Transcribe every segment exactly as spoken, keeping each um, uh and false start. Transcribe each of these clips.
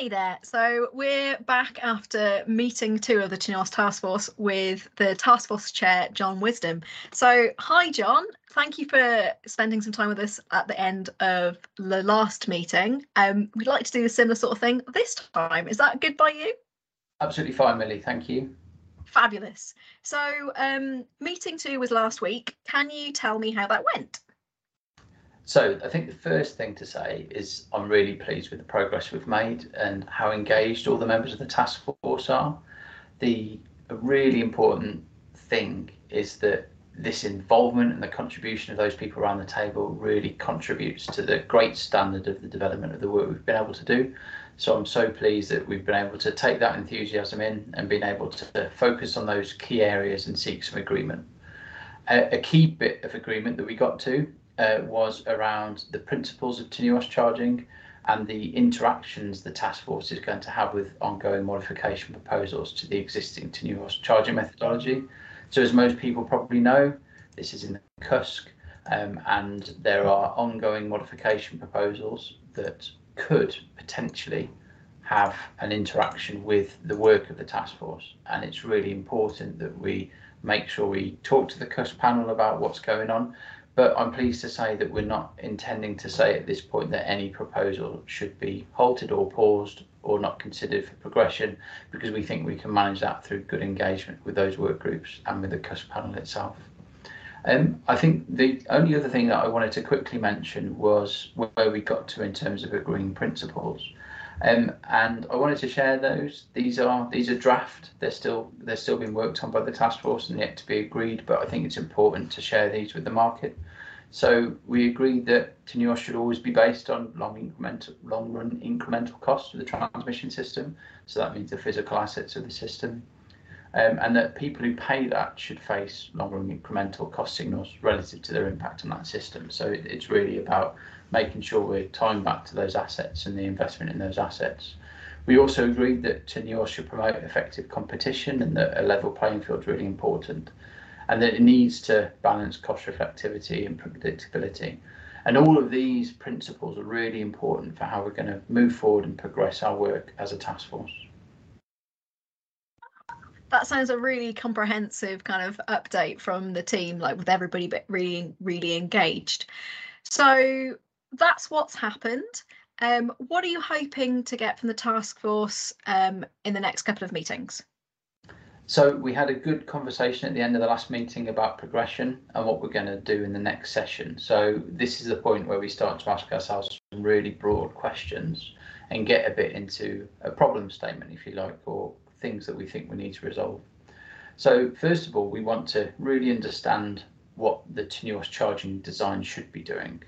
Hi there. So we're back after meeting two of the Teneos task force with the task force chair, John Wisdom. So hi, John. Thank you for spending some time with us at the end of the last meeting. Um, we'd like to do a similar sort of thing this time. Is that good by you? Absolutely fine, Millie. Thank you. Fabulous. So um, meeting two was last week. Can you tell me how that went? So I think the first thing to say is I'm really pleased with the progress we've made and how engaged all the members of the task force are. The really important thing is that this involvement and the contribution of those people around the table really contributes to the great standard of the development of the work we've been able to do. So I'm so pleased that we've been able to take that enthusiasm in and been able to focus on those key areas and seek some agreement. A, a key bit of agreement that we got to Uh, was around the principles of T N U O S charging and the interactions the task force is going to have with ongoing modification proposals to the existing T N U O S charging methodology. So as most people probably know, this is in the C U S C, um, and there are ongoing modification proposals that could potentially have an interaction with the work of the task force. And it's really important that we make sure we talk to the C U S C panel about what's going on. But I'm pleased to say that we're not intending to say at this point that any proposal should be halted or paused or not considered for progression, because we think we can manage that through good engagement with those work groups and with the C U S P panel itself. Um, I think the only other thing that I wanted to quickly mention was where we got to in terms of agreeing principles. Um, and I wanted to share those. These are these are draft. They're still they're still being worked on by the task force and yet to be agreed. But I think it's important to share these with the market. So we agreed that T N U O S should always be based on long incremental, long run incremental costs of the transmission system. So that means the physical assets of the system, um, and that people who pay that should face long run incremental cost signals relative to their impact on that system. So it, it's really about making sure we're tying back to those assets and the investment in those assets. We also agreed that T N U O S should promote effective competition and that a level playing field is really important, and that it needs to balance cost reflectivity and predictability. And all of these principles are really important for how we're going to move forward and progress our work as a task force. That sounds a really comprehensive kind of update from the team, like with everybody really, really engaged. So that's what's happened. Um, what are you hoping to get from the task force um, in the next couple of meetings? So we had a good conversation at the end of the last meeting about progression and what we're going to do in the next session. So this is the point where we start to ask ourselves some really broad questions and get a bit into a problem statement, if you like, or things that we think we need to resolve. So first of all, we want to really understand what the T N U O S charging design should be doing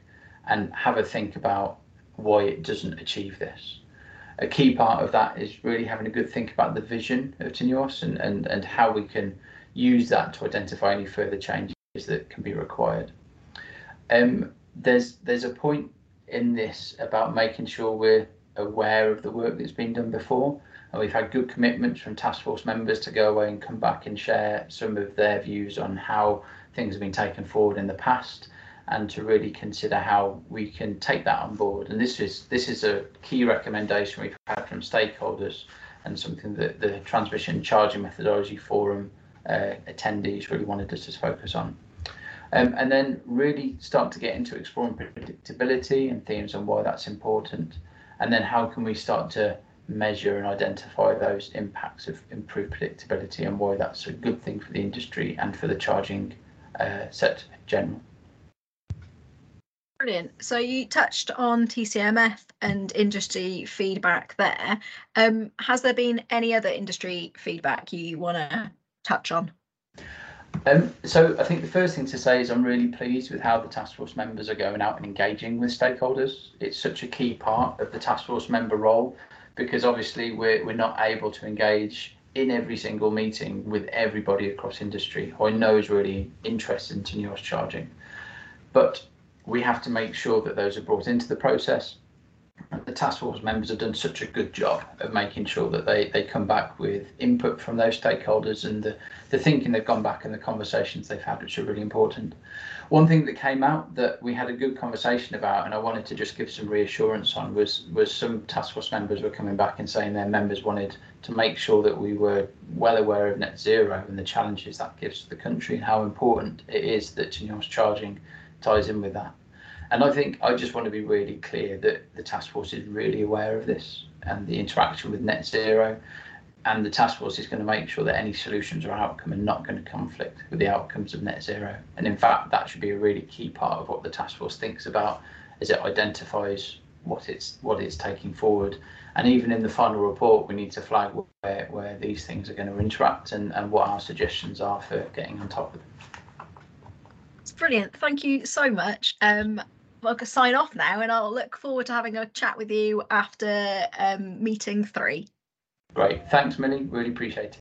and have a think about why it doesn't achieve this. A key part of that is really having a good think about the vision of T N U O S and, and, and how we can use that to identify any further changes that can be required. Um, there's, there's a point in this about making sure we're aware of the work that's been done before, and we've had good commitments from task force members to go away and come back and share some of their views on how things have been taken forward in the past, and to really consider how we can take that on board. And this is this is a key recommendation we've had from stakeholders and something that the Transmission Charging Methodology Forum uh, attendees really wanted us to focus on. Um, and then really start to get into exploring predictability and themes on why that's important. And then how can we start to measure and identify those impacts of improved predictability and why that's a good thing for the industry and for the charging uh, sector in general. Brilliant. So you touched on T C M F and industry feedback there. Um, has there been any other industry feedback you want to touch on? Um, so I think the first thing to say is I'm really pleased with how the task force members are going out and engaging with stakeholders. It's such a key part of the task force member role, because obviously we're, we're not able to engage in every single meeting with everybody across industry, who I know is really interested in T N U O S charging. But we have to make sure that those are brought into the process The task force members have done such a good job of making sure that they, they come back with input from those stakeholders and the, the thinking they've gone back and the conversations they've had, which are really important. One thing that came out that we had a good conversation about, and I wanted to just give some reassurance on, was, was some task force members were coming back and saying their members wanted to make sure that we were well aware of net zero and the challenges that gives to the country and how important it is that Teneos charging ties in with that. And I think I just want to be really clear that the task force is really aware of this and the interaction with net zero, and the task force is going to make sure that any solutions or outcome are not going to conflict with the outcomes of net zero. And in fact, that should be a really key part of what the task force thinks about as it identifies what it's what it's taking forward. And even in the final report, we need to flag where, where these things are going to interact and, and what our suggestions are for getting on top of them. It's brilliant. Thank you so much. Um, I'll sign off now, and I'll look forward to having a chat with you after um, meeting three. Great. Thanks, Millie. Really appreciate it.